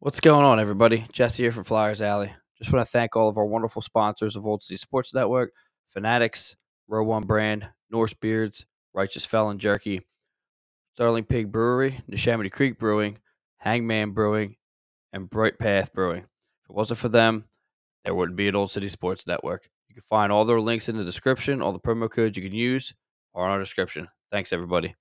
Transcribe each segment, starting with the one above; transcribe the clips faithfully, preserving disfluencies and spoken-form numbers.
What's going on, everybody? Jesse here from Flyers Alley. Just want to thank all of our wonderful sponsors of Old City Sports Network, Fanatics, Row One Brand, Norse Beards, Righteous Felon Jerky, Sterling Pig Brewery, Neshaminy Creek Brewing, Hangman Brewing, and Bright Path Brewing. If it wasn't for them, there wouldn't be an Old City Sports Network. You can find all their links in the description. All the promo codes you can use are in our description. Thanks, everybody.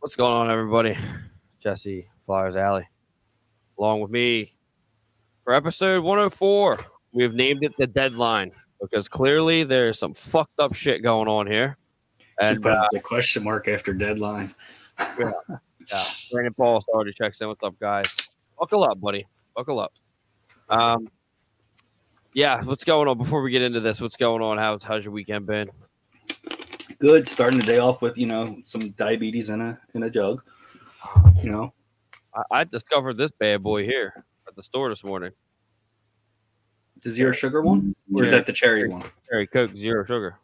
What's going on, everybody? Jesse, Flyers Alley. Along with me for episode one oh four, we've named it the deadline because clearly there's some fucked up shit going on here. And she put uh, a question mark after deadline. yeah, yeah. Brandon Paul already checks in. What's up, guys? Buckle up, buddy. Buckle up. Um, yeah, what's going on? Before we get into this, what's going on? How's how's your weekend been? Good, starting the day off with, you know, some diabetes in a in a jug. You know, I, I discovered this bad boy here at the store this morning. The zero sugar one, or yeah. Is that the cherry one? Cherry Coke Zero Sugar.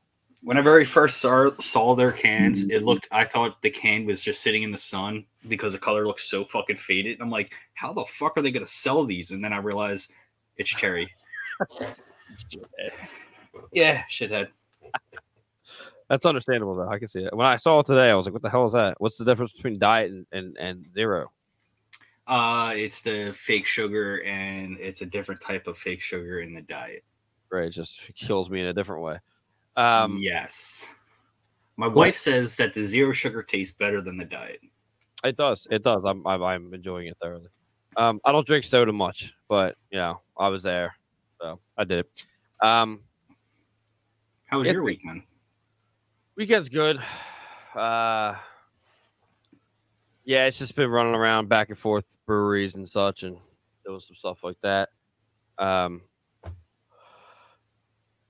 When I very first saw, saw their cans, it looked. I thought the can was just sitting in the sun because the color looks so fucking faded. I'm like, how the fuck are they gonna sell these? And then I realized it's cherry. Yeah, shithead. That's understandable, though. I can see it. When I saw it today, I was like, what the hell is that? What's the difference between diet and, and, and zero? Uh, it's the fake sugar, and it's a different type of fake sugar in the diet. Right. It just kills me in a different way. Um, yes. My cool. wife says that the zero sugar tastes better than the diet. It does. It does. I'm I'm, I'm enjoying it thoroughly. Um, I don't drink soda much, but, you know, I was there, so I did it. Um, How was your week, man? Weekend's good. Uh, yeah, it's just been running around back and forth breweries and such, and doing some stuff like that. Um,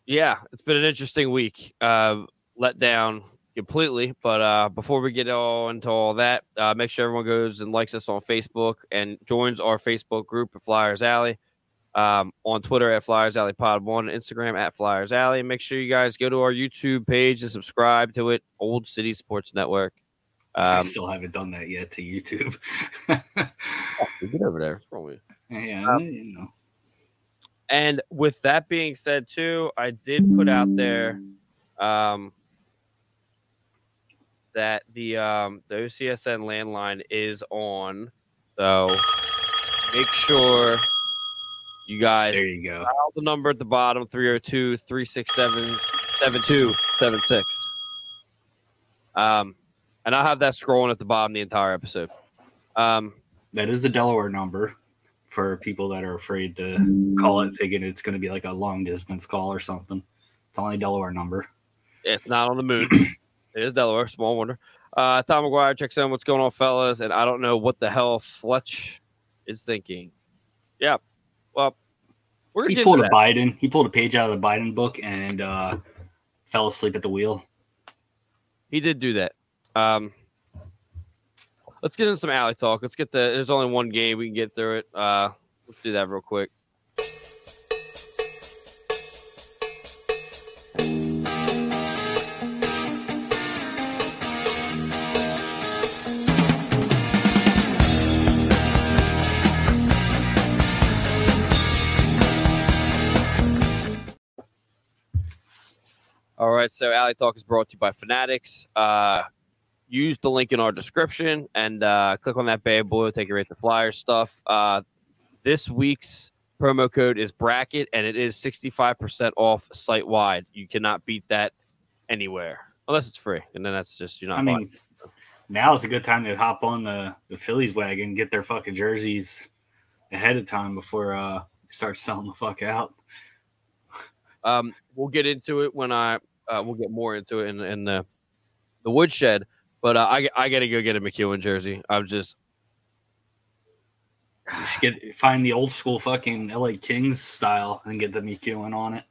yeah, it's been an interesting week. Uh, let down completely. But uh, before we get all into all that, uh, make sure everyone goes and likes us on Facebook and joins our Facebook group at Flyers Alley. Um, on Twitter at Flyers Alley Pod One, Instagram at Flyers Alley. Make sure you guys go to our YouTube page and subscribe to it, Old City Sports Network. Um, I still haven't done that yet to YouTube. yeah, get over there, it's probably. Yeah, um, you know. And with that being said, too, I did put out there um, that the um, the O C S N landline is on, so make sure. You guys, there you go. Dial the number at the bottom, three oh two, three six seven, seven two seven six. Um, and I'll have that scrolling at the bottom the entire episode. Um, that is the Delaware number for people that are afraid to call it, thinking it's going to be like a long-distance call or something. It's only a Delaware number. It's not on the moon. It is Delaware, small wonder. Uh, Tom McGuire checks in. What's going on, fellas? And I don't know what the hell Fletch is thinking. Yeah. Well, we're he pulled a Biden. He pulled a page out of the Biden book and uh, fell asleep at the wheel. He did do that. Um, let's get into some alley talk. Let's get the. There's only one game. We can get through it. Uh, let's do that real quick. All right, so Alley Talk is brought to you by Fanatics. Uh, use the link in our description and uh, click on that bad boy. It'll take you right to Flyers stuff. Uh, this week's promo code is bracket, and it is sixty-five percent off site wide. You cannot beat that anywhere unless it's free, and then that's just you're not. I mean, buying. Now is a good time to hop on the, the Phillies wagon, get their fucking jerseys ahead of time before uh they start selling the fuck out. Um, we'll get into it when I. Uh, we'll get more into it in, in the the woodshed, but uh, I I gotta go get a MacEwen jersey. I'm just you should get find the old school fucking L A Kings style and get the MacEwen on it,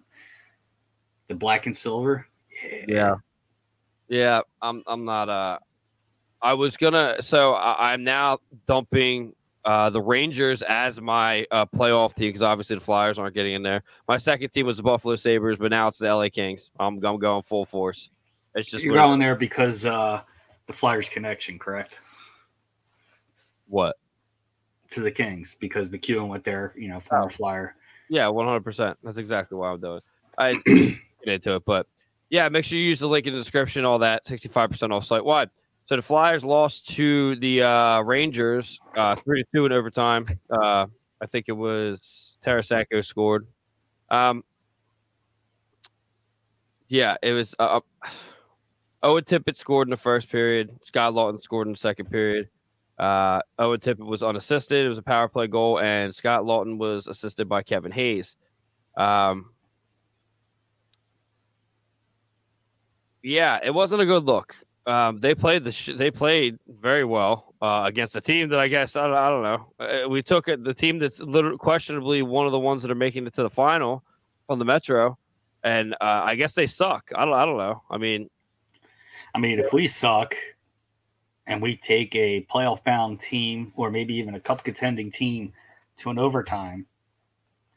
the black and silver. Yeah, yeah. yeah I'm I'm not. Uh, I was gonna. So I, I'm now dumping uh, the Rangers as my uh, playoff team because obviously the Flyers aren't getting in there. My second team was the Buffalo Sabres, but now it's the L A Kings. I'm, I'm going full force. It's just you're going there because uh, the Flyers connection, correct? What to the Kings because MacEwen went there, you know, former oh. Flyer. Yeah, one hundred percent. That's exactly why I'm doing. I get into it, but yeah, make sure you use the link in the description. All that sixty-five percent off site wide. So the Flyers lost to the uh, Rangers uh, three to two in overtime. Uh, I think it was Tarasenko scored. Um, yeah, it was uh, Owen Tippett scored in the first period. Scott Laughton scored in the second period. Uh, Owen Tippett was unassisted. It was a power play goal, and Scott Laughton was assisted by Kevin Hayes. Um, yeah, it wasn't a good look. Um, they played the sh- they played very well uh, against a team that I guess I don't, I don't know. Uh, we took it, the team that's literally questionably one of the ones that are making it to the final on the Metro, and uh, I guess they suck. I don't I don't know. I mean, I mean, if we suck and we take a playoff bound team or maybe even a cup contending team to an overtime,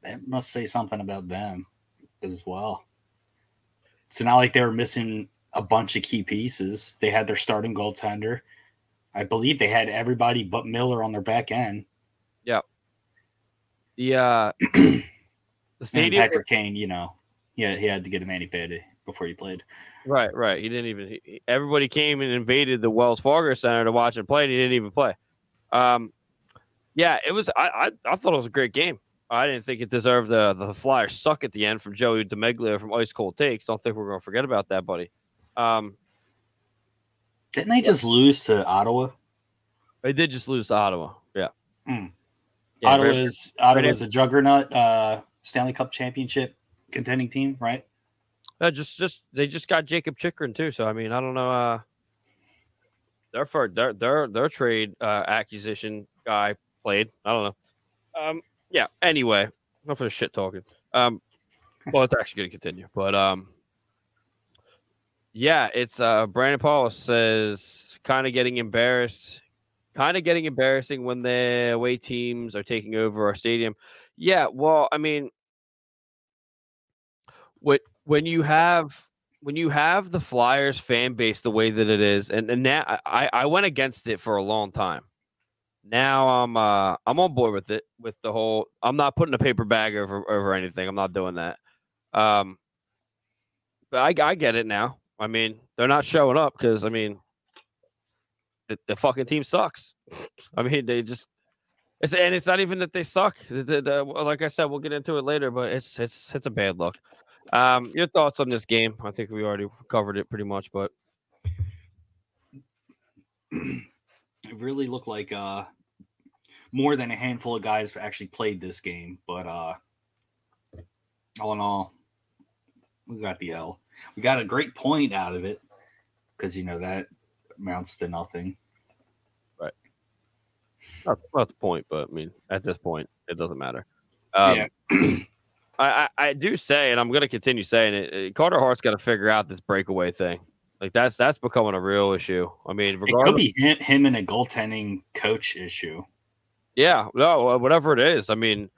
that must say something about them as well. It's not like they were missing a bunch of key pieces. They had their starting goaltender. I believe they had everybody but Miller on their back end. Yeah. Yeah. The, uh, the stadium. And Patrick Kane, you know, yeah, he had to get a mani pedi before he played. Right, right. He didn't even. He, everybody came and invaded the Wells Fargo Center to watch him play, and he didn't even play. Um, yeah, it was. I, I, I thought it was a great game. I didn't think it deserved the the Flyers suck at the end from Joey DeMeglio from Ice Cold Takes. Don't think we're going to forget about that, buddy. Um, Didn't they just lose to Ottawa? They did just lose to Ottawa, yeah. Mm. yeah Ottawa's Ottawa's a juggernaut, uh, Stanley Cup championship contending team, right? Uh, just, just they just got Jacob Chikrin too. So I mean, I don't know. Uh, their for their their their trade uh, acquisition guy played. I don't know. Um, yeah. Anyway, enough of the shit talking. Um, well, it's actually going to continue, but um. Yeah, it's uh, Brandon Paul says kind of getting embarrassed, kind of getting embarrassing when the away teams are taking over our stadium. Yeah, well, I mean, what when you have when you have the Flyers fan base the way that it is, and and now I, I went against it for a long time. Now I'm uh, I'm on board with it with the whole. I'm not putting a paper bag over over anything. I'm not doing that. Um, but I I get it now. I mean, they're not showing up because, I mean, the, the fucking team sucks. I mean, they just – it's and it's not even that they suck. The, the, the, like I said, we'll get into it later, but it's it's it's a bad look. Um, your thoughts on this game? I think we already covered it pretty much, but – it really looked like uh, more than a handful of guys actually played this game, but uh, all in all, we got the L. We got a great point out of it because, you know, that amounts to nothing. Right. Not, not the point, but, I mean, at this point, it doesn't matter. Um, yeah. I, I, I do say, and I'm going to continue saying it, Carter Hart's got to figure out this breakaway thing. Like that's that's becoming a real issue. I mean, regardless, it could be him and a goaltending coach issue. Yeah, no, whatever it is. I mean,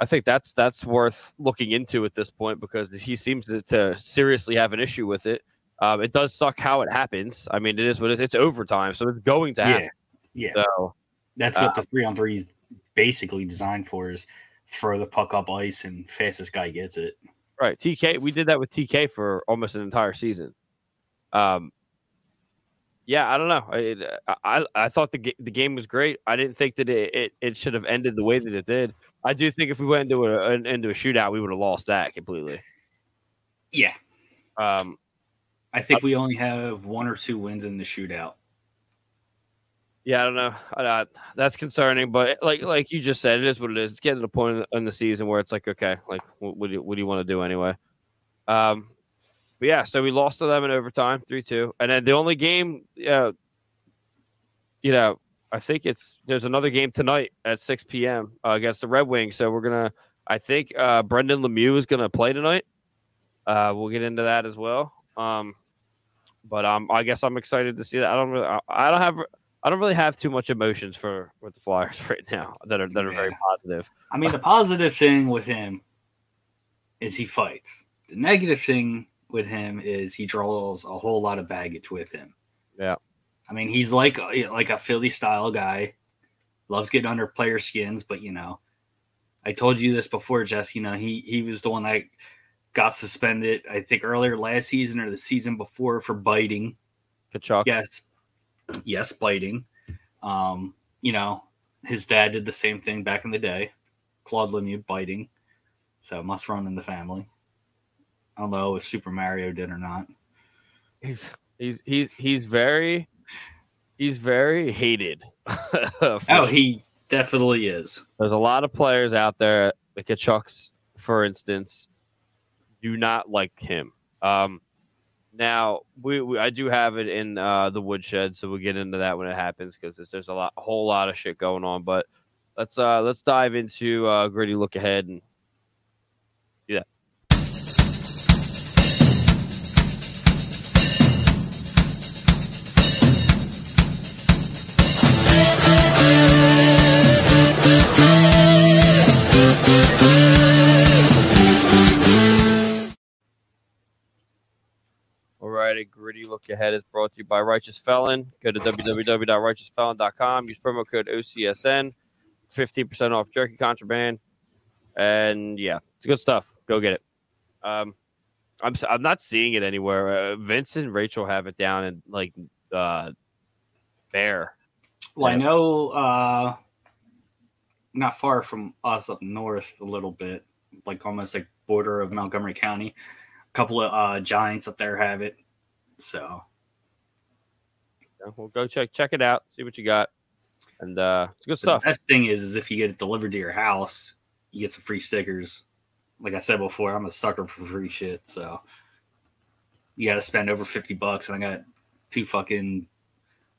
I think that's that's worth looking into at this point because he seems to, to seriously have an issue with it. Um, it does suck how it happens. I mean, it is what it is. It's overtime, so it's going to happen. Yeah, yeah. So, that's what uh, the three on three is basically designed for: is throw the puck up ice and fastest guy gets it. Right, T K. We did that with T K for almost an entire season. Um. Yeah, I don't know. I I, I thought the g- the game was great. I didn't think that it, it, it should have ended the way that it did. I do think if we went into a into a shootout, we would have lost that completely. Yeah. Um, I think I, we only have one or two wins in the shootout. Yeah, I don't know. Uh, that's concerning, but like like you just said, it is what it is. It's getting to the point in the season where it's like, okay, like what, what do you, what do you want to do anyway? Um. But yeah, so we lost to them in overtime, three two. And then the only game, uh, you know, I think it's there's another game tonight at six p.m. Uh, against the Red Wings. So we're going to, I think uh, Brendan Lemieux is going to play tonight. Uh, we'll get into that as well. Um, but um, I guess I'm excited to see that. I don't really, I don't have, I don't really have too much emotions for with the Flyers right now that are that are yeah. very positive. I mean, the positive thing with him is he fights. The negative thing with him is he draws a whole lot of baggage with him. Yeah. I mean, he's like, like a Philly style guy, loves getting under player skins, but you know, I told you this before, Jess, you know, he, he was the one that got suspended, I think earlier last season or the season before for biting. Kachuk. Yes. Yes. Biting. Um, you know, his dad did the same thing back in the day, Claude Lemieux biting. So it must run in the family. I don't know if Super Mario did or not. He's he's he's he's very he's very hated. Oh, sure. He definitely is. There's a lot of players out there, the Kachucks, for instance, do not like him. Um, now we, we I do have it in uh, the woodshed, so we'll get into that when it happens because there's a lot, a whole lot of shit going on. But let's uh, let's dive into uh, Gritty Look Ahead and do that. A Gritty Look Ahead is brought to you by Righteous Felon. Go to w w w dot righteous felon dot com. Use promo code O C S N. fifteen percent off jerky contraband. And yeah, it's good stuff. Go get it. Um, I'm I'm not seeing it anywhere. Uh, Vince and Rachel have it down in like uh, Bear. Well, I know uh, not far from us up north a little bit, like almost like border of Montgomery County. A couple of uh, Giants up there have it. So, yeah, we'll go check check it out, see what you got, and uh, it's good stuff. The best thing is, is if you get it delivered to your house, you get some free stickers. Like I said before, I'm a sucker for free shit, so you got to spend over fifty bucks. And I got two fucking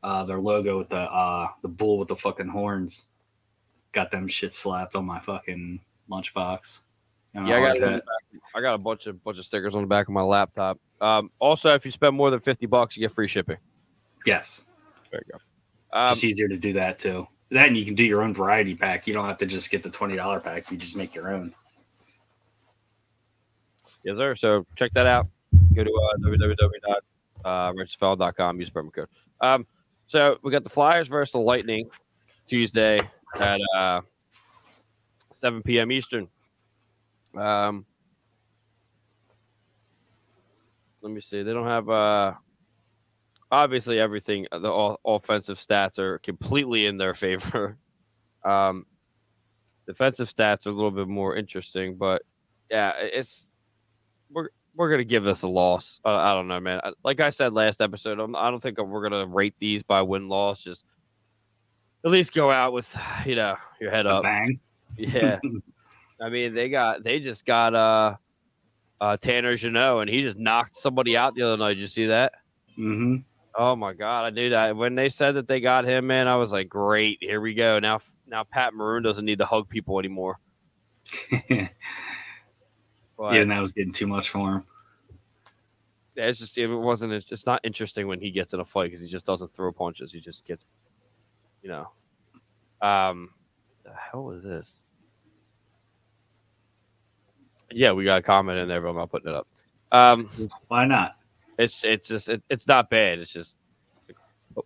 uh, their logo with the uh, the bull with the fucking horns. Got them shit slapped on my fucking lunchbox. And yeah, I, I got like that. I got a bunch of bunch of stickers on the back of my laptop. Um, also, if you spend more than fifty bucks, you get free shipping. Yes, there you go. Um, it's easier to do that too. That and you can do your own variety pack. You don't have to just get the twenty dollar pack. You just make your own. Yes, sir. So check that out. Go to uh, w w w dot richfeld dot com. Use promo code. Um, so we got the Flyers versus the Lightning Tuesday at uh, seven p.m. Eastern. Um. Let me see. They don't have uh, obviously everything. The all, offensive stats are completely in their favor. Um, defensive stats are a little bit more interesting, but yeah, it's we're we're gonna give this a loss. Uh, I don't know, man. I, like I said last episode, I'm, I don't think we're gonna rate these by win loss. Just at least go out with you know your head a up. Bang. Yeah. I mean, they got they just got uh. Uh, Tanner Janot, and he just knocked somebody out the other night. Did you see that? Mm-hmm. Oh my God, I knew that. When they said that they got him, man, I was like, great, here we go. Now, now Pat Maroon doesn't need to hug people anymore. But, yeah, and that was getting too much for him. it's just it wasn't it's not interesting when he gets in a fight because he just doesn't throw punches. He just gets, you know. Um, the hell is this? Yeah, we got a comment in there, but I'm not putting it up. Um, why not? It's it's just it, it's not bad. It's just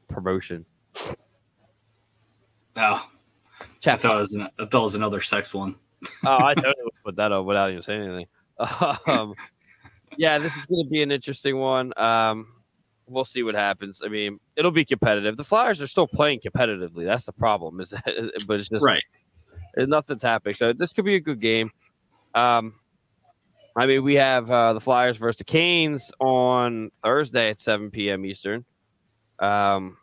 promotion. Oh, I thought, it was an, I thought it was another sex one. Oh, I totally would put that up without even saying anything. Um, yeah, this is going to be an interesting one. Um, we'll see what happens. I mean, it'll be competitive. The Flyers are still playing competitively. That's the problem. Is that, but it's just right. Nothing's happening. So this could be a good game. Um, I mean, we have uh, the Flyers versus the Canes on Thursday at seven p.m. Eastern. Um,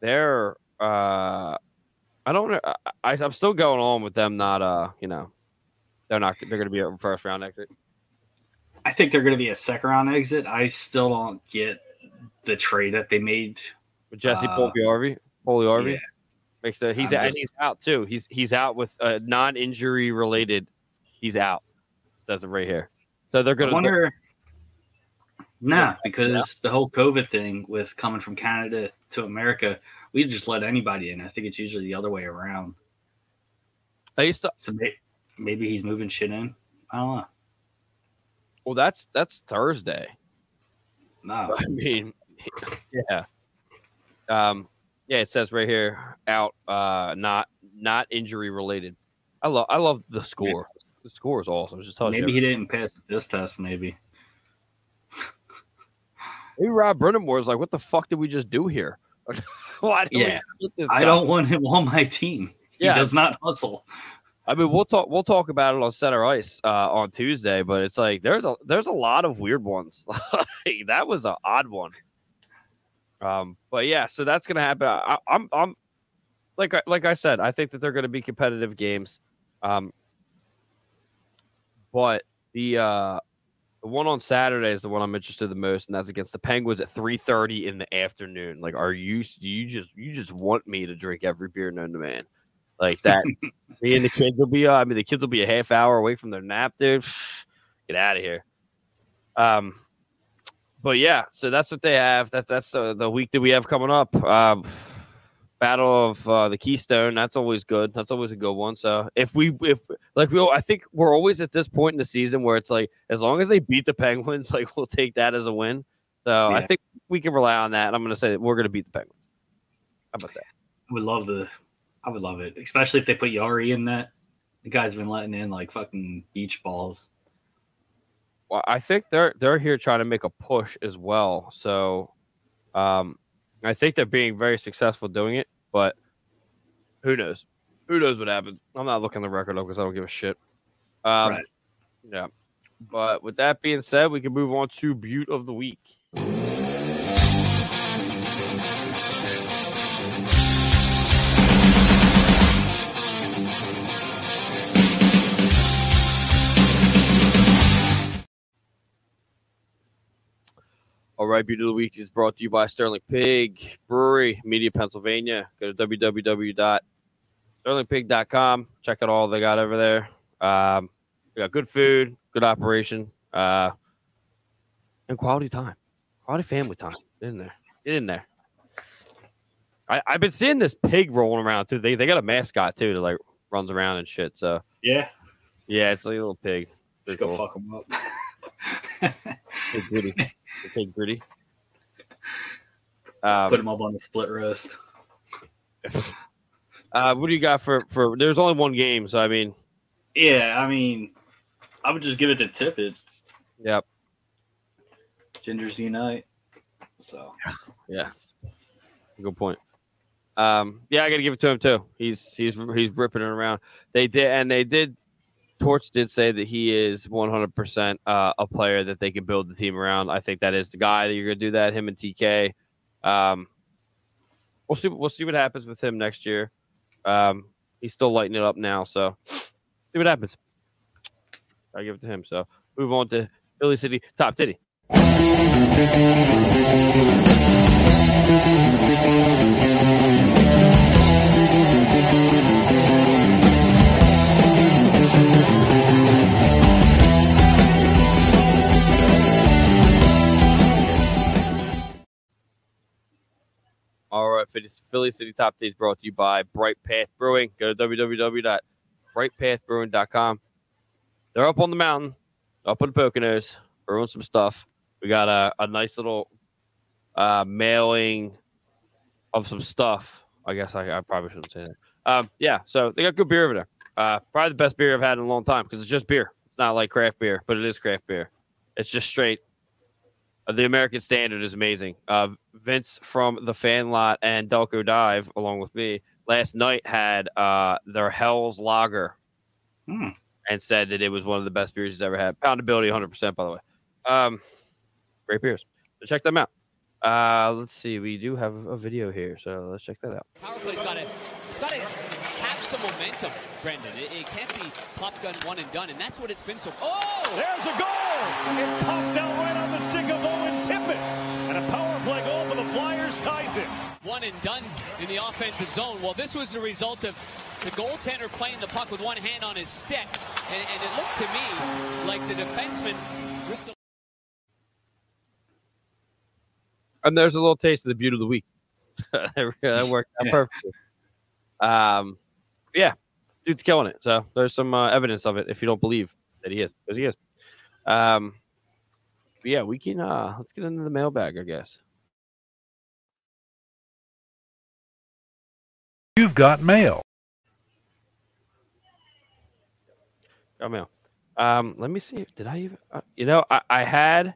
they're uh, I don't know. I, I'm still going on with them. Not uh, you know, they're not. They're going to be a first round exit. I think they're going to be a second round exit. I still don't get the trade that they made with Jesse Puljujärvi. Uh, Puljujärvi yeah. makes the he's, just, he's out too. He's he's out with a uh, non-injury related. He's out. It says it right here. So they're going to wonder. Nah, because yeah. the whole COVID thing with coming from Canada to America, we just let anybody in. I think it's usually the other way around. I used to, so maybe, maybe he's moving shit in. I don't know. Well, that's that's Thursday. No, I mean, yeah, um, yeah. It says right here, out, uh, not not injury related. I love I love the score. The score is awesome. Just telling maybe you he didn't pass this test. Maybe. Maybe Rob Brind'Amour is like, what the fuck did we just do here? Why did yeah. we this I don't want him on my team. He yeah. does not hustle. I mean, we'll talk we'll talk about it on Center Ice uh, on Tuesday, but it's like there's a there's a lot of weird ones. Like, that was an odd one. Um, but yeah, so that's gonna happen. I, I'm I'm like like I said, I think that they're gonna be competitive games. Um, but the uh The one on Saturday is the one I'm interested the most, and that's against the Penguins at three thirty in the afternoon. Like, are you you just you just want me to drink every beer known to man? Like that. Me and the kids will be. Uh, I mean, the kids will be a half hour away from their nap, dude. Get out of here. Um, but yeah, so that's what they have. That's that's uh, the week that we have coming up. Um, Battle of uh, the Keystone. That's always good. That's always a good one. So if we, if like we, all, I think we're always at this point in the season where it's like, as long as they beat the Penguins, like we'll take that as a win. So yeah. I think we can rely on that. And I'm going to say that we're going to beat the Penguins. How about that? I would love the. I would love it, especially if they put Yari in that. The guy's been letting in like fucking beach balls. Well, I think they're they're here trying to make a push as well. So, um. I think they're being very successful doing it, but who knows? Who knows what happens? I'm not looking the record up because I don't give a shit. Um, right. Yeah. But with that being said, we can move on to Beaut of the Week. All right, Beauty of the Week is brought to you by Sterling Pig Brewery, Media, Pennsylvania. Go to w w w dot sterling pig dot com. Check out all they got over there. Um, we got good food, good operation, uh, and quality time. Quality family time. Get in there. Get in there. I, I've been seeing this pig rolling around, too. They they got a mascot, too, that, like, runs around and shit. So yeah. Yeah, it's like a little pig. Just go cool. Fuck them up. It's Gritty. Okay, Gritty. Um, Put him up on the split roast. Uh, what do you got for, for? There's only one game, so I mean. Yeah, I mean, I would just give it to Tippett. Yep. Gingers unite. So. Yeah. Good point. Um, yeah, I got to give it to him too. He's he's he's ripping it around. They did, and they did. Torch did say that he is one hundred percent uh, a player that they can build the team around. I think that is the guy that you're going to do that, him and T K. Um, we'll see We'll see what happens with him next year. Um, he's still lighting it up now, so see what happens. I give it to him. So move on to Philly City Top Titty. Philly City Top Days brought to you by Bright Path Brewing. Go to w w w dot bright path brewing dot com. They're up on the mountain, up on the Poconos, brewing some stuff. We got a, a nice little uh, mailing of some stuff. I guess I, I probably shouldn't say that. Um, yeah, so they got good beer over there. Uh, probably the best beer I've had in a long time because it's just beer. It's not like craft beer, but it is craft beer. It's just straight. Uh, the American standard is amazing. Uh, Vince from the Fan Lot and Delco Dive, along with me, last night had uh, their Hell's Lager hmm. and said that it was one of the best beers he's ever had. Poundability one hundred percent, by the way. Um, great beers. So check them out. Uh, let's see. We do have a video here, so let's check that out. Power play's got it. It's got to catch some momentum, Brendan. It, it can't be pop gun one and done, and that's what it's been so. Oh, there's a goal! It popped out right on the stick of Owen Tippett, and a power play goal for the Flyers ties it. One and done's in the offensive zone. Well, this was the result of the goaltender playing the puck with one hand on his stick, and, and it looked to me like the defenseman. And there's a little taste of the beauty of the week. That worked out perfectly. Um, yeah, dude's killing it. So there's some uh, evidence of it if you don't believe that he is, because he is. Um, yeah, we can. Uh, let's get into the mailbag, I guess. You've got mail. Got mail. Um, let me see. Did I even? Uh, you know, I, I had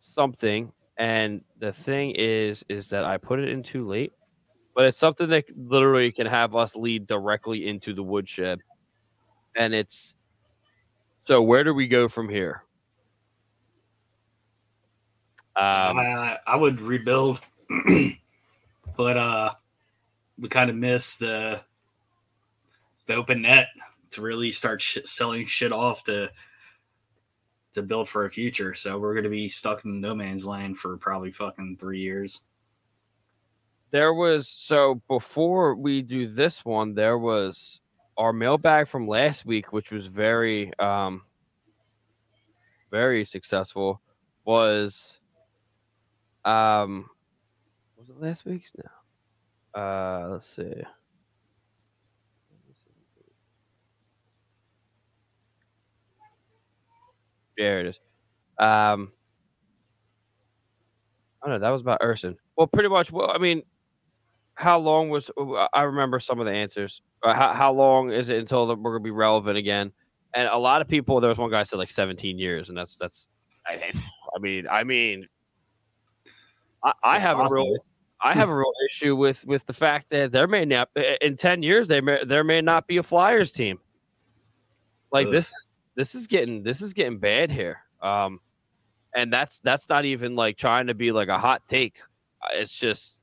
something. And the thing is, is that I put it in too late, but it's something that literally can have us lead directly into the woodshed. And it's, so where do we go from here? Um, I, I would rebuild, but uh, we kind of missed the the open net to really start sh- selling shit off to to build for a future. So we're going to be stuck in no man's land for probably fucking three years. There was, so before we do this one, there was our mailbag from last week, which was very, um, very successful was, um, was it last week's? No. Uh, let's see. There it is. Um, I don't know. That was about Erson. Well, pretty much. Well, I mean, how long was? I remember some of the answers. Uh, how, how long is it until the, we're gonna be relevant again? And a lot of people. There was one guy said like seventeen years, and that's that's. I, I mean, I mean, I, I have awesome. a real, I have a real issue with with the fact that there may not in ten years they may, there may not be a Flyers team. Like Ugh. this is. This is getting this is getting bad here, um, and that's that's not even like trying to be like a hot take. It's just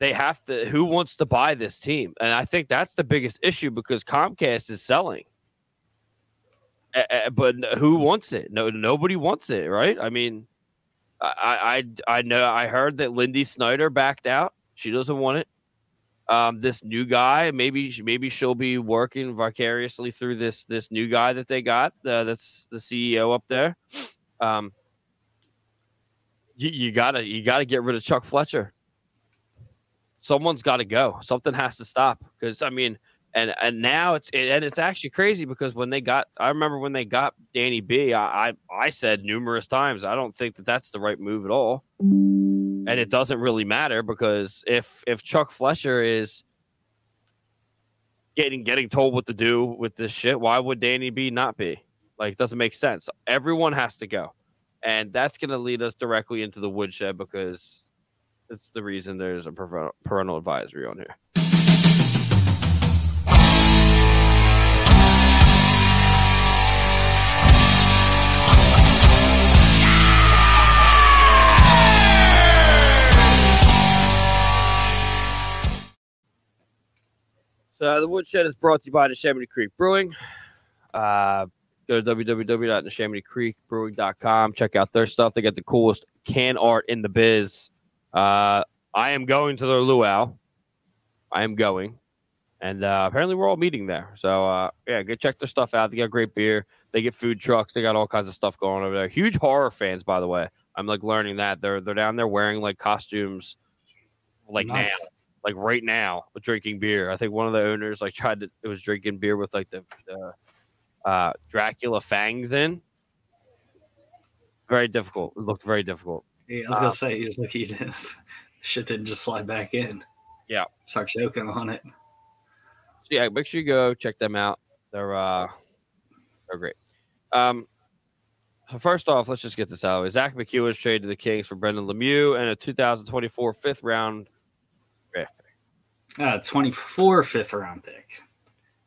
they have to. Who wants to buy this team? And I think that's the biggest issue because Comcast is selling, uh, but who wants it? No, nobody wants it, right? I mean, I I I know I heard that Lindy Snyder backed out. She doesn't want it. Um, this new guy, maybe maybe she'll be working vicariously through this this new guy that they got. Uh, that's the C E O up there. Um, you, you gotta you gotta get rid of Chuck Fletcher. Someone's got to go. Something has to stop because I mean, and and now it's it, and it's actually crazy because when they got, I remember when they got Danny B. I, I I said numerous times I don't think that that's the right move at all. And it doesn't really matter because if if Chuck Fletcher is getting getting told what to do with this shit, why would Danny B not be? Like, it doesn't make sense. Everyone has to go. And that's going to lead us directly into the woodshed because it's the reason there's a parental advisory on here. Uh, the Woodshed is brought to you by Neshaminy Creek Brewing. Uh, go to w w w dot neshaminy creek brewing dot com. Check out their stuff. They got the coolest can art in the biz. Uh, I am going to their luau. I am going. And uh, apparently we're all meeting there. So, uh, yeah, go check their stuff out. They got great beer. They get food trucks. They got all kinds of stuff going over there. Huge horror fans, by the way. I'm, like, learning that. They're, they're down there wearing, like, costumes like nice. Now. like right now drinking beer. I think one of the owners like tried to, it was drinking beer with like the uh, uh, Dracula fangs in. Very difficult. It looked very difficult. Yeah, I was um, gonna say, he was like, he didn't, shit didn't just slide back in. Yeah, start choking on it. So yeah, make sure you go check them out. They're uh, they're great. Um, first off, let's just get this out of the way. Zach MacEwen was traded to the Kings for Brendan Lemieux and a two thousand twenty-four fifth round draft pick. Uh, twenty-four fifth round pick.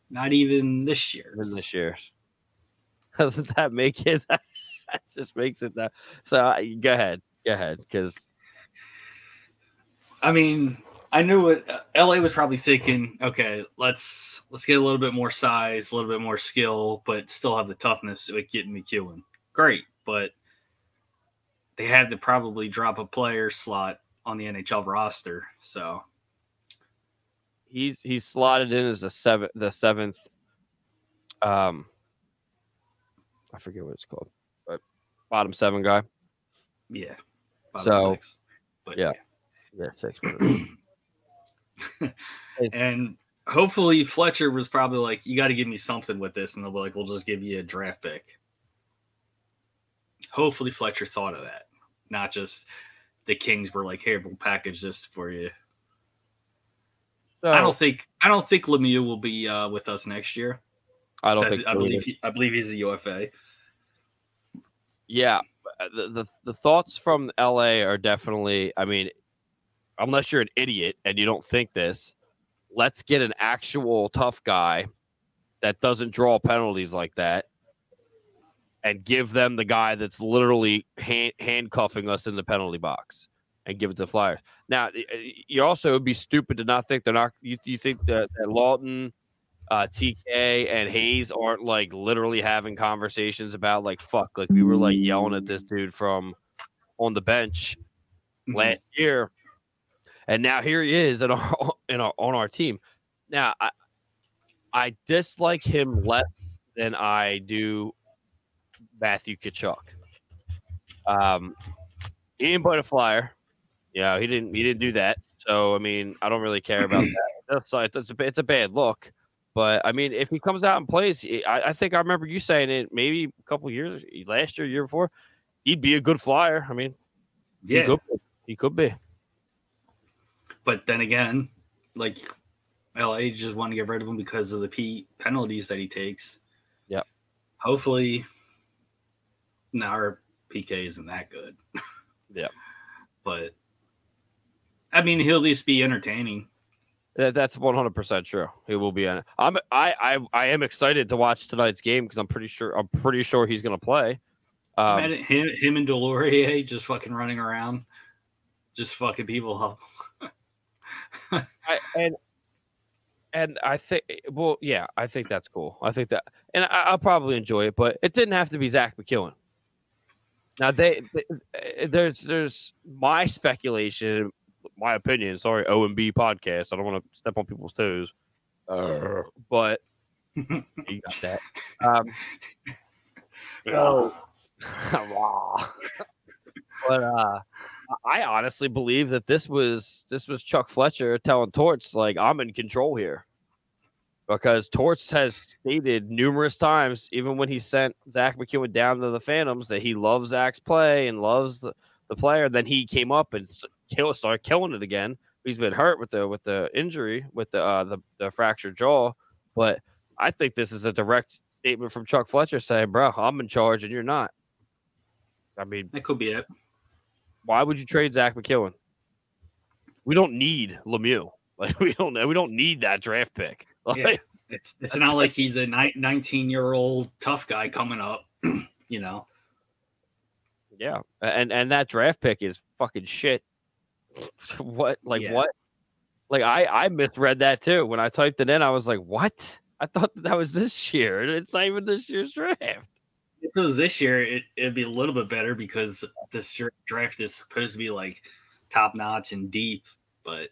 Not even this year. This year. Doesn't that make it? That just makes it that. So uh, go ahead. Go ahead. Because I mean, I knew what uh, L A was probably thinking. Okay, let's let's get a little bit more size, a little bit more skill, but still have the toughness of getting MacEwen. Great, but they had to probably drop a player slot on the N H L roster. So he's he's slotted in as a seventh, the seventh. Um, I forget what it's called, but bottom seven guy. Yeah. Bottom so six, but yeah, yeah, yeah six. And hopefully Fletcher was probably like, "You got to give me something with this," and they'll be like, "We'll just give you a draft pick." Hopefully Fletcher thought of that, not just the Kings were like, "Here, we'll package this for you." So, I don't think I don't think Lemieux will be uh, with us next year. I don't so think I, so I believe he, I believe he's a U F A. Yeah, the, the the thoughts from L A are definitely. I mean, unless you're an idiot and you don't think this, let's get an actual tough guy that doesn't draw penalties like that. And give them the guy that's literally hand, handcuffing us in the penalty box, and give it to the Flyers. Now, you also would be stupid to not think they're not. You, you think that, that Laughton, uh, T K, and Hayes aren't like literally having conversations about like fuck, like we were like yelling at this dude from on the bench mm-hmm. last year, and now here he is in our, in our on our team. Now, I, I dislike him less than I do Matthew Tkachuk. Um, he didn't play the Flyer. Yeah, he didn't. He didn't do that. So I mean, I don't really care about that. That's like that's a, it's a bad look. But I mean, if he comes out and plays, I, I think I remember you saying it maybe a couple years last year, year before, he'd be a good Flyer. I mean, yeah, he could be. He could be. But then again, like L A just wanted to get rid of him because of the P penalties that he takes. Yeah. Hopefully. Now our P K isn't that good. Yeah. But, I mean, he'll at least be entertaining. That, that's one hundred percent true. He will be. I'm, I, I, I am excited to watch tonight's game because I'm pretty sure I'm pretty sure he's going to play. Um, Imagine him, him and Delorier just fucking running around, just fucking people up. I, and And I think, well, yeah, I think that's cool. I think that, and I, I'll probably enjoy it, but it didn't have to be Zach MacEwen. Now, they, they, there's there's my speculation, my opinion. Sorry, O M B podcast. I don't want to step on people's toes, uh, but you got that. Um, no. But uh, I honestly believe that this was this was Chuck Fletcher telling Torts, like, I'm in control here. Because Torts has stated numerous times, even when he sent Zach MacEwen down to the Phantoms, that he loves Zach's play and loves the, the player. Then he came up and kill, started killing it again. He's been hurt with the with the injury, with the, uh, the the fractured jaw. But I think this is a direct statement from Chuck Fletcher saying, bro, I'm in charge and you're not. I mean, that could be it. Why would you trade Zach MacEwen? We don't need Lemieux. Like we don't we don't need that draft pick. Like, yeah. It's it's not like he's a nineteen-year-old tough guy coming up, you know. Yeah, and and that draft pick is fucking shit. What? Like yeah. what? Like I I misread that too. When I typed it in, I was like, "What? I thought that, that was this year. It's not even this year's draft." If it was this year, it, it'd be a little bit better because this draft is supposed to be like top notch and deep, but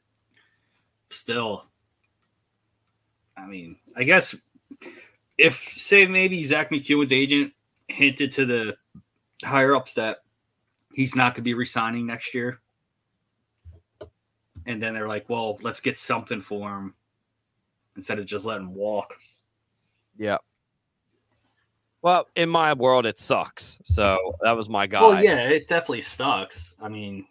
still, I mean, I guess if say maybe Zach MacEwen's agent hinted to the higher ups that he's not going to be re-signing next year, And then they're like, well, let's get something for him instead of just letting him walk. Yeah. Well, in my world, it sucks. So that was my guy. Well, yeah, it definitely sucks. I mean,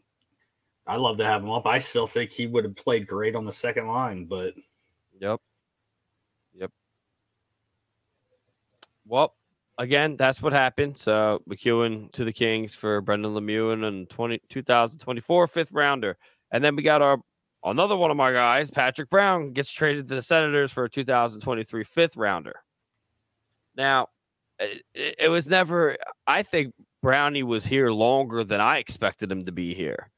I love to have him up. I still think he would have played great on the second line, but. Yep. Yep. Well, again, that's what happened. So MacEwen to the Kings for Brendan Lemieux and in twenty twenty-four fifth rounder. And then we got our another one of my guys, Patrick Brown, gets traded to the Senators for a two thousand twenty-three fifth rounder. Now, it, it was never, I think Brownie was here longer than I expected him to be here.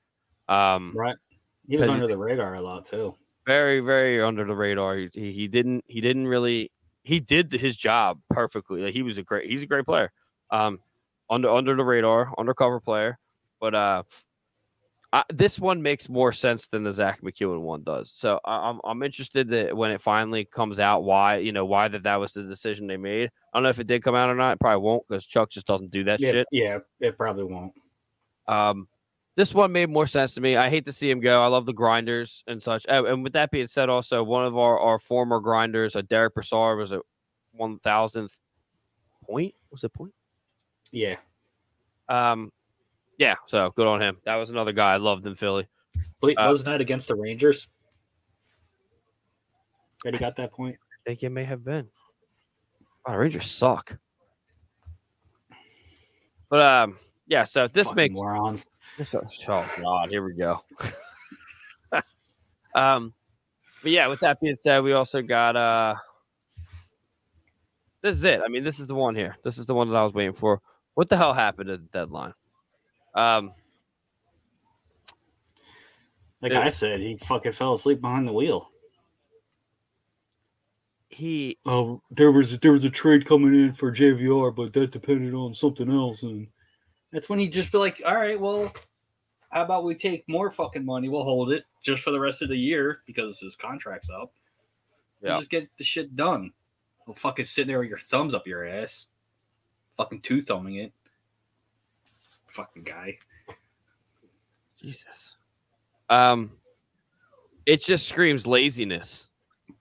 Um, right. He was under the radar a lot too. Very, very under the radar. He, he didn't, he didn't really, he did his job perfectly. Like he was a great, he's a great player. Um, under, under the radar, undercover player. But, uh, I, this one makes more sense than the Zach MacEwen one does. So I, I'm I'm interested that when it finally comes out, why, you know, why that that was the decision they made. I don't know if it did come out or not. It probably won't because Chuck just doesn't do that yeah, shit. Yeah, it probably won't. Um, this one made more sense to me. I hate to see him go. I love the grinders and such. Oh, and with that being said, also one of our, our former grinders, uh, Derek Brassard, was at one thousandth point. Was it point? Yeah. Um. Yeah, so good on him. That was another guy I loved in Philly. Wait, uh, wasn't that against the Rangers? Already got that point? I think it may have been. Wow, Rangers suck. But, um, yeah, so this fucking makes... morons. This, oh, God, here we go. um, But, yeah, with that being said, we also got... uh. This is it. I mean, this is the one here. This is the one that I was waiting for. What the hell happened at the deadline? Um, like it, I said, he fucking fell asleep behind the wheel. He oh, there was there was a trade coming in for J V R, but that depended on something else, and that's when he just be like, "All right, well, how about we take more fucking money? We'll hold it just for the rest of the year because his contract's up. Yeah, we'll just get the shit done. We'll fucking sit there with your thumbs up your ass, fucking two thumbing it." Fucking guy. Jesus. Um, it just screams laziness.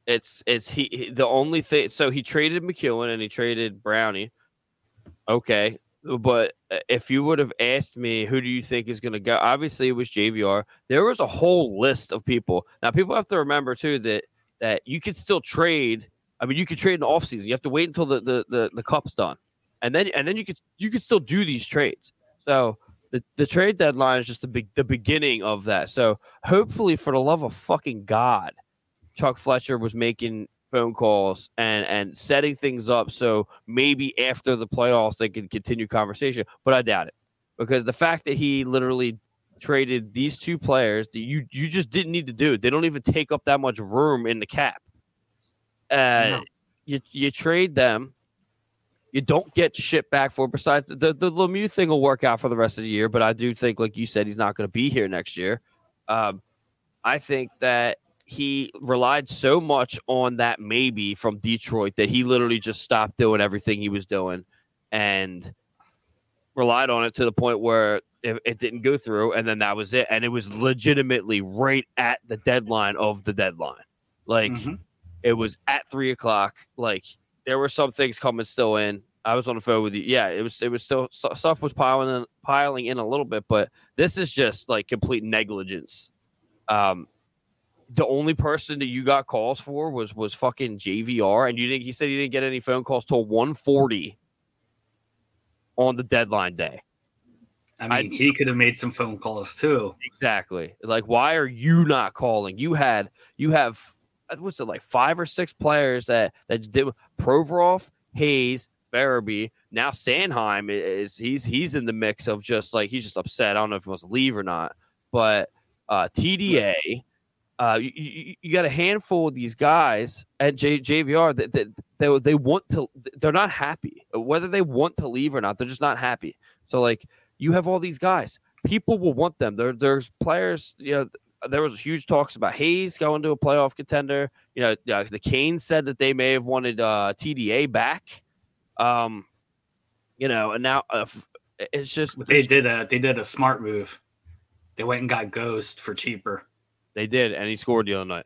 It's it's he, he the only thing. So he traded MacEwen and he traded Brownie. Okay, but if you would have asked me, who do you think is going to go? Obviously, it was J V R. There was a whole list of people. Now, people have to remember too that that you could still trade. I mean, you could trade in the offseason. You have to wait until the the the, the cup's done, and then and then you could you could still do these trades. So the, the trade deadline is just the big, the beginning of that. So hopefully, for the love of fucking God, Chuck Fletcher was making phone calls and, and setting things up so maybe after the playoffs they can continue conversation. But I doubt it because the fact that he literally traded these two players that you you just didn't need to do. They don't even take up that much room in the cap. Uh, no. You you trade them. You don't get shit back for it. Besides, the, the Lemieux thing will work out for the rest of the year, but I do think, like you said, he's not going to be here next year. Um, I think that he relied so much on that maybe from Detroit that he literally just stopped doing everything he was doing and relied on it to the point where it, it didn't go through, and then that was it. And it was legitimately right at the deadline of the deadline. Like, mm-hmm. It was at three o'clock, like... There were some things coming still in. I was on the phone with you. Yeah, it was. It was still stuff was piling in, piling in a little bit, but this is just like complete negligence. Um, the only person that you got calls for was was fucking J V R, and you think he said he didn't get any phone calls till one forty on the deadline day. I mean, I, he could have made some phone calls too. Exactly. Like, why are you not calling? You had you have. What's it like five or six players that that did Provorov, Hayes, Farabee. Now Sanheim is he's he's in the mix of just like he's just upset. I don't know if he wants to leave or not, but uh, T D A, uh, you, you, you got a handful of these guys at J, JVR that, that they they want to. They're not happy whether they want to leave or not. They're just not happy. So like you have all these guys, people will want them. There there's players, you know. There was huge talks about Hayes going to a playoff contender. You know, the Kane said that they may have wanted uh, T D A back. Um, you know, and now uh, it's just they it's, did a they did a smart move. They went and got Ghost for cheaper. They did, and he scored the other night.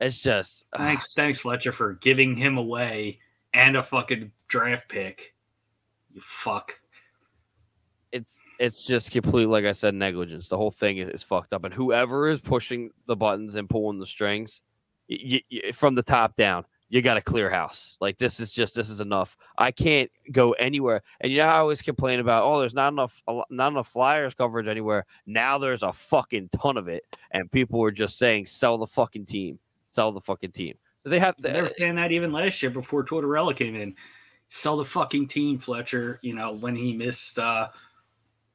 It's just – Thanks, ugh. thanks, Fletcher, for giving him away and a fucking draft pick. You fuck. It's it's just completely, like I said, negligence. The whole thing is, is fucked up. And whoever is pushing the buttons and pulling the strings, you, you, from the top down, you got to clear house. Like, this is just – this is enough. I can't go anywhere. And you know how I always complain about, oh, there's not enough not enough Flyers coverage anywhere. Now there's a fucking ton of it, and people are just saying, sell the fucking team. Sell the fucking team. They have to, they were saying that even last year before Tortorella came in. Sell the fucking team, Fletcher, you know, when he missed uh, –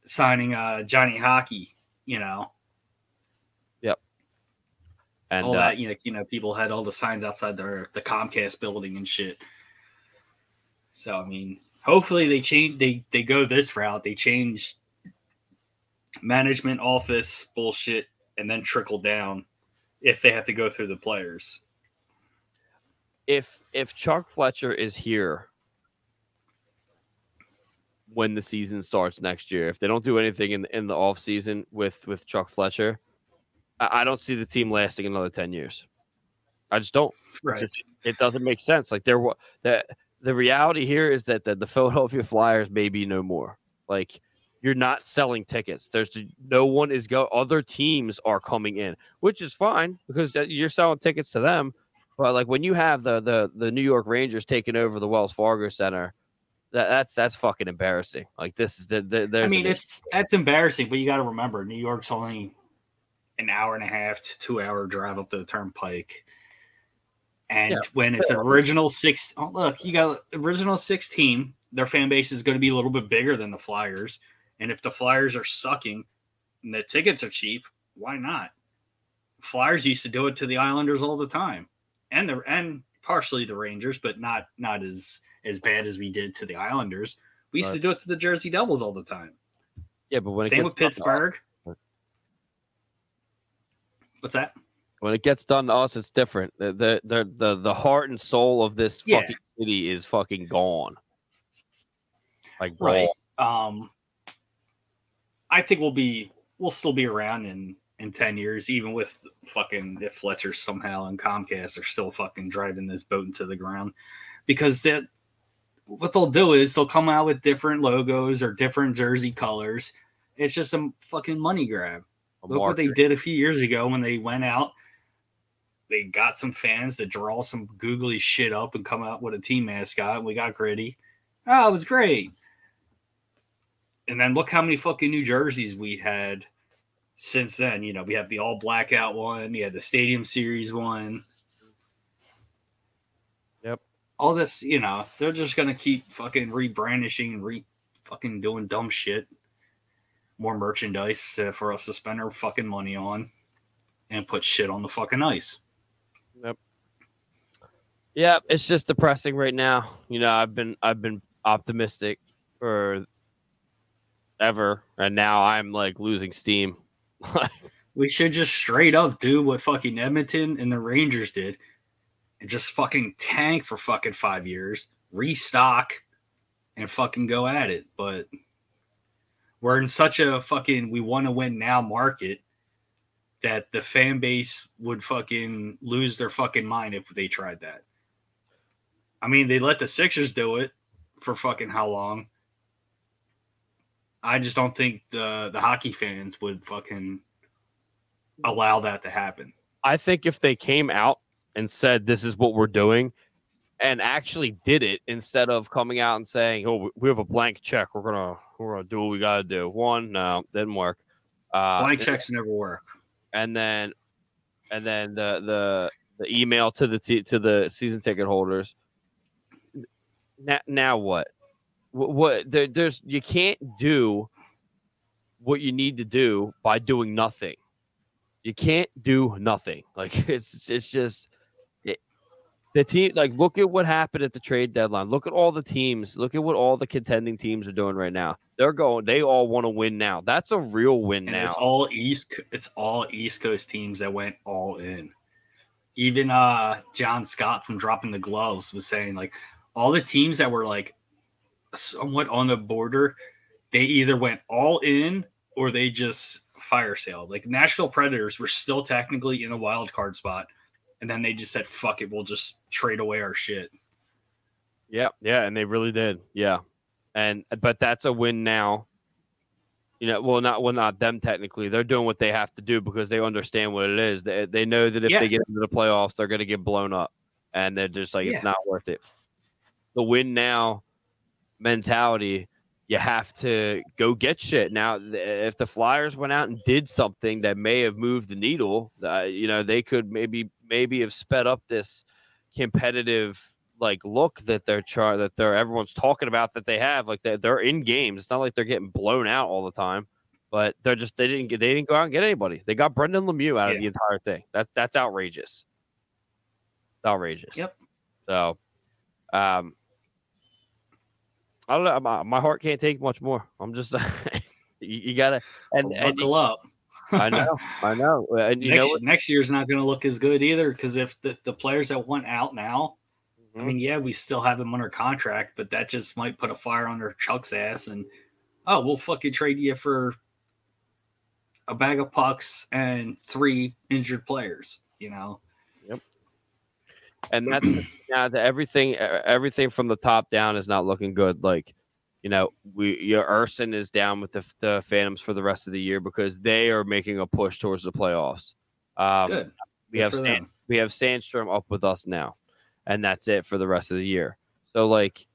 signing uh, Johnny Hockey, you know. Yep. And all uh, that, you know, you know, people had all the signs outside their the Comcast building and shit. So I mean, hopefully they change. They they go this route. They change management office bullshit and then trickle down if they have to go through the players. If if Chuck Fletcher is here when the season starts next year, if they don't do anything in in the off season with, with Chuck Fletcher, I, I don't see the team lasting another ten years. I just don't. Right. It, it doesn't make sense. Like there, that the reality here is that the, the Philadelphia Flyers may be no more. Like you're not selling tickets. There's no one is go. Other teams are coming in, which is fine because you're selling tickets to them. But like when you have the the the New York Rangers taking over the Wells Fargo Center. That, that's that's fucking embarrassing. Like this is the, the I mean it's that's embarrassing, but you got to remember New York's only an hour and a half to two hour drive up the turnpike, and yeah, when it's an original six, oh, look, you got original six team. Their fan base is going to be a little bit bigger than the Flyers, and if the Flyers are sucking and the tickets are cheap, why not? Flyers used to do it to the Islanders all the time, and the and partially the Rangers, but not not as. as bad as we did to the Islanders. We used right. to do it to the Jersey Devils all the time. Yeah, but when same it gets with Pittsburgh. Us, what's that? When it gets done to us, it's different. The the the the, the heart and soul of this yeah. fucking city is fucking gone. Like right. Gone. Um, I think we'll be we'll still be around in in ten years, even with fucking if Fletcher somehow and Comcast are still fucking driving this boat into the ground, because that. What they'll do is they'll come out with different logos or different jersey colors. It's just a fucking money grab. A Look market. What they did a few years ago when they went out. They got some fans to draw some googly shit up and come out with a team mascot. We got Gritty. Oh, it was great. And then look how many fucking new jerseys we had since then. You know, we have the all blackout one. You had the Stadium Series one. All this, you know, they're just going to keep fucking rebrandishing and re fucking doing dumb shit. More merchandise uh, for us to spend our fucking money on and put shit on the fucking ice. Yep. Yeah, it's just depressing right now. You know, I've been I've been optimistic for ever, and now I'm like losing steam. We should just straight up do what fucking Edmonton and the Rangers did. And just fucking tank for fucking five years, restock, and fucking go at it. But we're in such a fucking we want to win now market that the fan base would fucking lose their fucking mind if they tried that. I mean, they let the Sixers do it for fucking how long? I just don't think the, the hockey fans would fucking allow that to happen. I think if they came out and said, this is what we're doing, and actually did it instead of coming out and saying, oh, we have a blank check. We're going to we're gonna do what we got to do. One, no, didn't work. Uh, blank checks never work. And then and then the the, the email to the t- to the season ticket holders. Now, now what? What, what there, there's you can't do what you need to do by doing nothing. You can't do nothing. Like it's it's just the team, like, look at what happened at the trade deadline. Look at all the teams. Look at what all the contending teams are doing right now. They're going. They all want to win now. That's a real win and now. It's all East. It's all East Coast teams that went all in. Even uh, John Scott from Dropping the Gloves was saying, like, all the teams that were like somewhat on the border, they either went all in or they just fire sale. Like, Nashville Predators were still technically in a wild card spot, and then they just said, fuck it, we'll just trade away our shit. Yeah, yeah, and they really did. Yeah. And but that's a win now. You know, well, not well, not them technically. They're doing what they have to do because they understand what it is. They they know that if yes. they get into the playoffs, they're going to get blown up, and they're just like, yeah. it's not worth it. The win now mentality, you have to go get shit. Now, if the Flyers went out and did something that may have moved the needle, uh, you know, they could maybe maybe have sped up this competitive like look that they're char that they're everyone's talking about that they have. Like they're, they're in games. It's not like they're getting blown out all the time, but they're just they didn't get they didn't go out and get anybody. They got Brendan Lemieux out yeah. of the entire thing. That's that's outrageous. It's outrageous. Yep. So um I don't know. My, my heart can't take much more. I'm just you, you gotta and, well, and buckle up. I know, I know. And you next, know what? Next year's not gonna look as good either because if the, the players that want out now. I mean, yeah, we still have them under contract, but that just might put a fire under Chuck's ass. And, oh, we'll fucking trade you for a bag of pucks and three injured players, you know? Yep. And that's now that everything, everything from the top down is not looking good. Like, you know, we your Urson is down with the, the Phantoms for the rest of the year because they are making a push towards the playoffs. Um, good. We good have Stan, we have Sandstrom up with us now. And that's it for the rest of the year. So, like,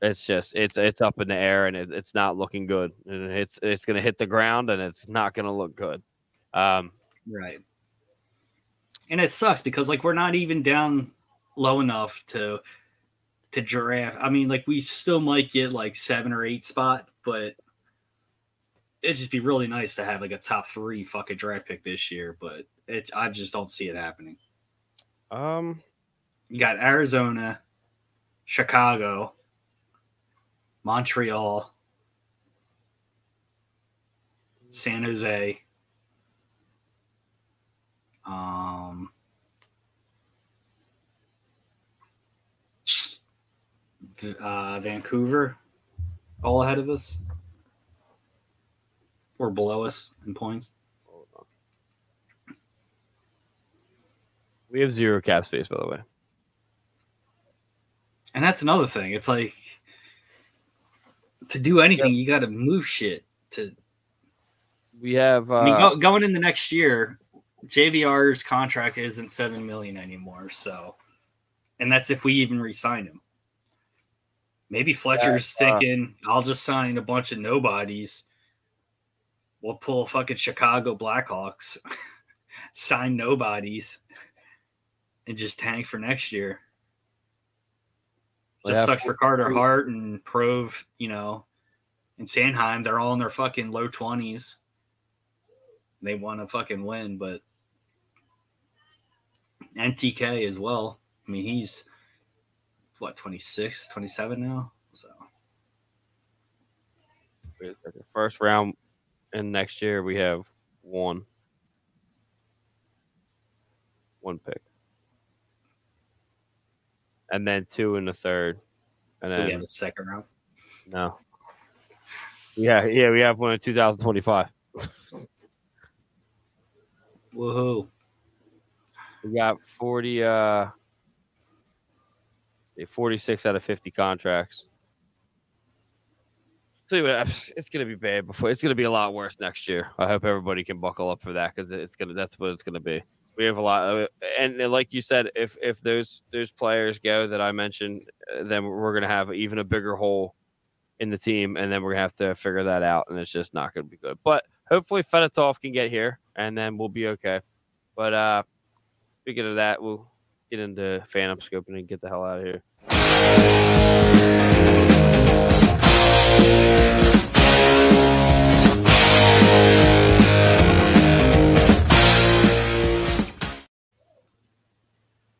it's just it's it's up in the air, and it, it's not looking good. And it's it's going to hit the ground, and it's not going to look good. Um, right. And it sucks because, like, we're not even down low enough to to giraffe. I mean, like, we still might get like seven or eight spot, but it'd just be really nice to have like a top three fucking draft pick this year. But it, I just don't see it happening. Um. You got Arizona, Chicago, Montreal, San Jose. Um, uh, Vancouver, all ahead of us or below us in points. We have zero cap space, by the way. And that's another thing. It's like to do anything, yep. you got to move shit. To we have uh, I mean, go, going in the next year, J V R's contract isn't seven million anymore. So, and that's if we even re-sign him. Maybe Fletcher's yeah, uh, thinking, "I'll just sign a bunch of nobodies. We'll pull fucking Chicago Blackhawks, sign nobodies, and just tank for next year." Just yeah, sucks for Carter Hart and Prove, you know, and Sanheim. They're all in their fucking low twenties. They want to fucking win, but M T K as well. I mean, he's, what, twenty-six, twenty-seven now? So first round, and next year we have one. One pick. And then two in the third, and then we have a second round. No. Yeah, yeah, we have one in two thousand twenty-five. Woohoo! We got forty, uh, forty-six out of fifty contracts. So anyway, it's gonna be bad. Before it's gonna be a lot worse next year. I hope everybody can buckle up for that because it's gonna. That's what it's gonna be. We have a lot of it. And like you said, if if those those players go that I mentioned, then we're going to have even a bigger hole in the team, and then we're going to have to figure that out, and it's just not going to be good. But hopefully Fedotov can get here, and then we'll be okay. But uh, speaking of that, we'll get into Phantom Scoping and get the hell out of here.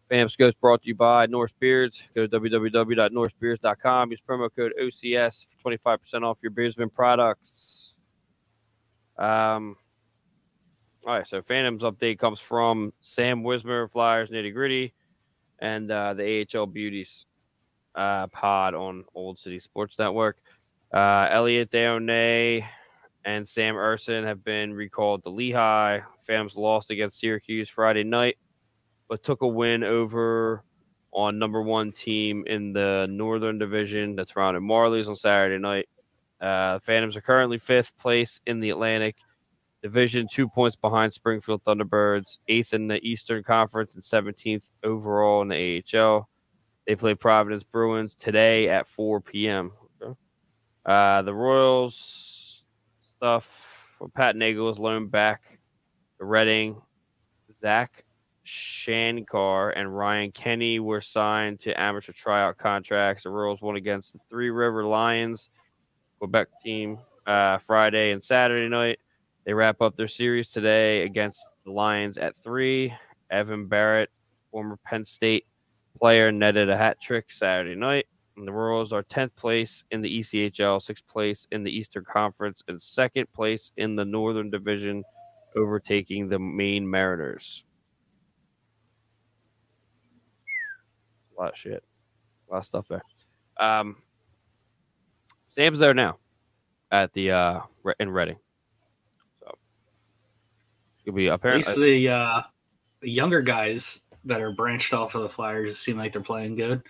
Phantom Scopes brought to you by Norse Beards. Go to w w w dot norse beards dot com. Use promo code O C S for twenty-five percent off your Beardsman products. Um, all right, so Phantom's update comes from Sam Wismer, Flyers Nitty Gritty, and uh, the A H L Beauties uh, pod on Old City Sports Network. Uh, Elliot Deonay and Sam Erson have been recalled to Lehigh. Phantoms lost against Syracuse Friday night, but took a win over on number one team in the Northern Division, the Toronto Marlies, on Saturday night. Uh, Phantoms are currently fifth place in the Atlantic Division, two points behind Springfield Thunderbirds, eighth in the Eastern Conference and seventeenth overall in the A H L. They play Providence Bruins today at four p.m. Uh, the Royals stuff, well, Pat Nagel is loaned back to Reading. Zach Shankar and Ryan Kenny were signed to amateur tryout contracts. The Royals won against the Three River Lions, Quebec team, uh, Friday and Saturday night. They wrap up their series today against the Lions at three. Evan Barrett, former Penn State player, netted a hat trick Saturday night. And the Royals are tenth place in the E C H L, sixth place in the Eastern Conference, and second place in the Northern Division, overtaking the Maine Mariners. A lot of shit. A lot of stuff there. Um, Sam's there now at the uh, in Reading. So it'll be apparently basically, uh, the younger guys that are branched off of the Flyers seem like they're playing good.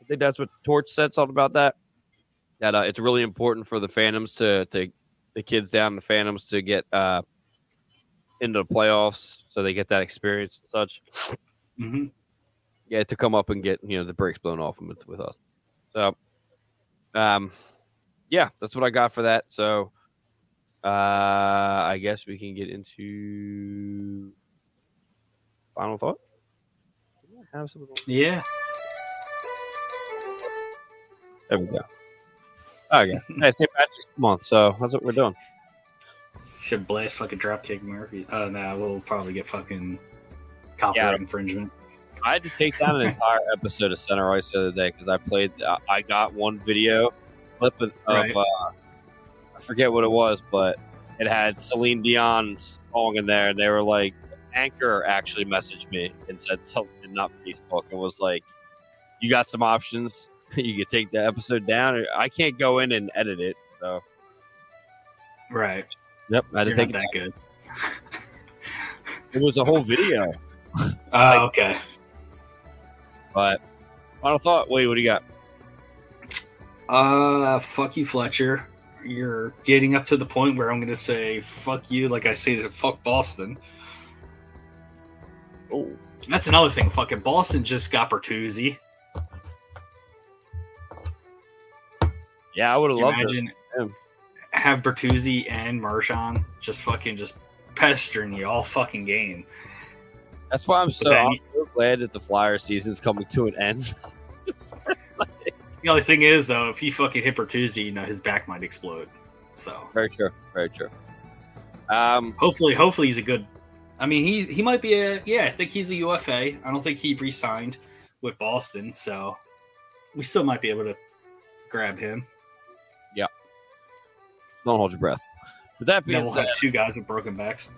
I think that's what Torch said, something about that. That uh, it's really important for the Phantoms to, to the kids down in the Phantoms to get uh, into the playoffs, so they get that experience and such. Mm-hmm. Yeah, to come up and get, you know, the brakes blown off them with, with us. So, um, yeah, that's what I got for that. So, uh, I guess we can get into final thought. Have some yeah. There we go. Okay. Hey, Saint Patrick's month, so that's what we're doing. Should blast fucking Dropkick Murphy. Oh, no, nah, we'll probably get fucking copyright yeah. infringement. I had to take down an entire episode of Center Ice the other day because I played, I got one video clip of, right. uh, I forget what it was, but it had Celine Dion's song in there, and they were like, Anchor actually messaged me and said something, not Facebook, and was like, you got some options. You could take the episode down. Or I can't go in and edit it. So, right. Yep. I didn't think that good. It was a whole video. Oh, uh, like, okay. But final thought. Wait, what do you got? Uh, fuck you, Fletcher. You're getting up to the point where I'm going to say fuck you, like I say to fuck Boston. Oh, that's another thing. Fucking Boston just got Bertuzzi. Yeah, I would have loved imagine this. Have Bertuzzi and Marchand just fucking just pestering you all fucking game. That's why I'm so, then, I'm so glad that the Flyers season's coming to an end. Like, the only thing is, though, if he fucking hit Bertuzzi, you know, his back might explode. So very true, very true. Um, hopefully, hopefully he's a good. I mean, he he might be a yeah. I think he's a U F A. I don't think he re-signed with Boston, so we still might be able to grab him. Don't hold your breath. But that being then we'll said, have two guys with broken backs.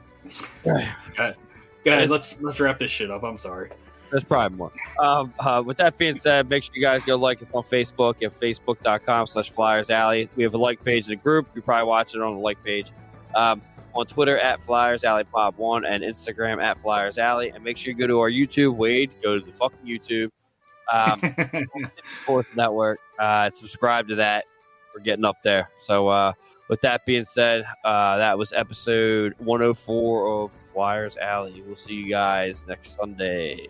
Go ahead. Go ahead. Let's let's wrap this shit up. I'm sorry. There's probably more. Um, uh, with that being said, make sure you guys go like us on Facebook at facebook dot com slash Flyers Alley. We have a like page in the group. You probably watch it on the like page. Um, on Twitter at Flyers Alley Pop One and Instagram at Flyers Alley. And make sure you go to our YouTube. Wade, go to the fucking YouTube. Um, Sports Network. Uh, subscribe to that. We're getting up there. So. Uh, With that being said, uh, that was episode one oh four of Flyers Alley. We'll see you guys next Sunday.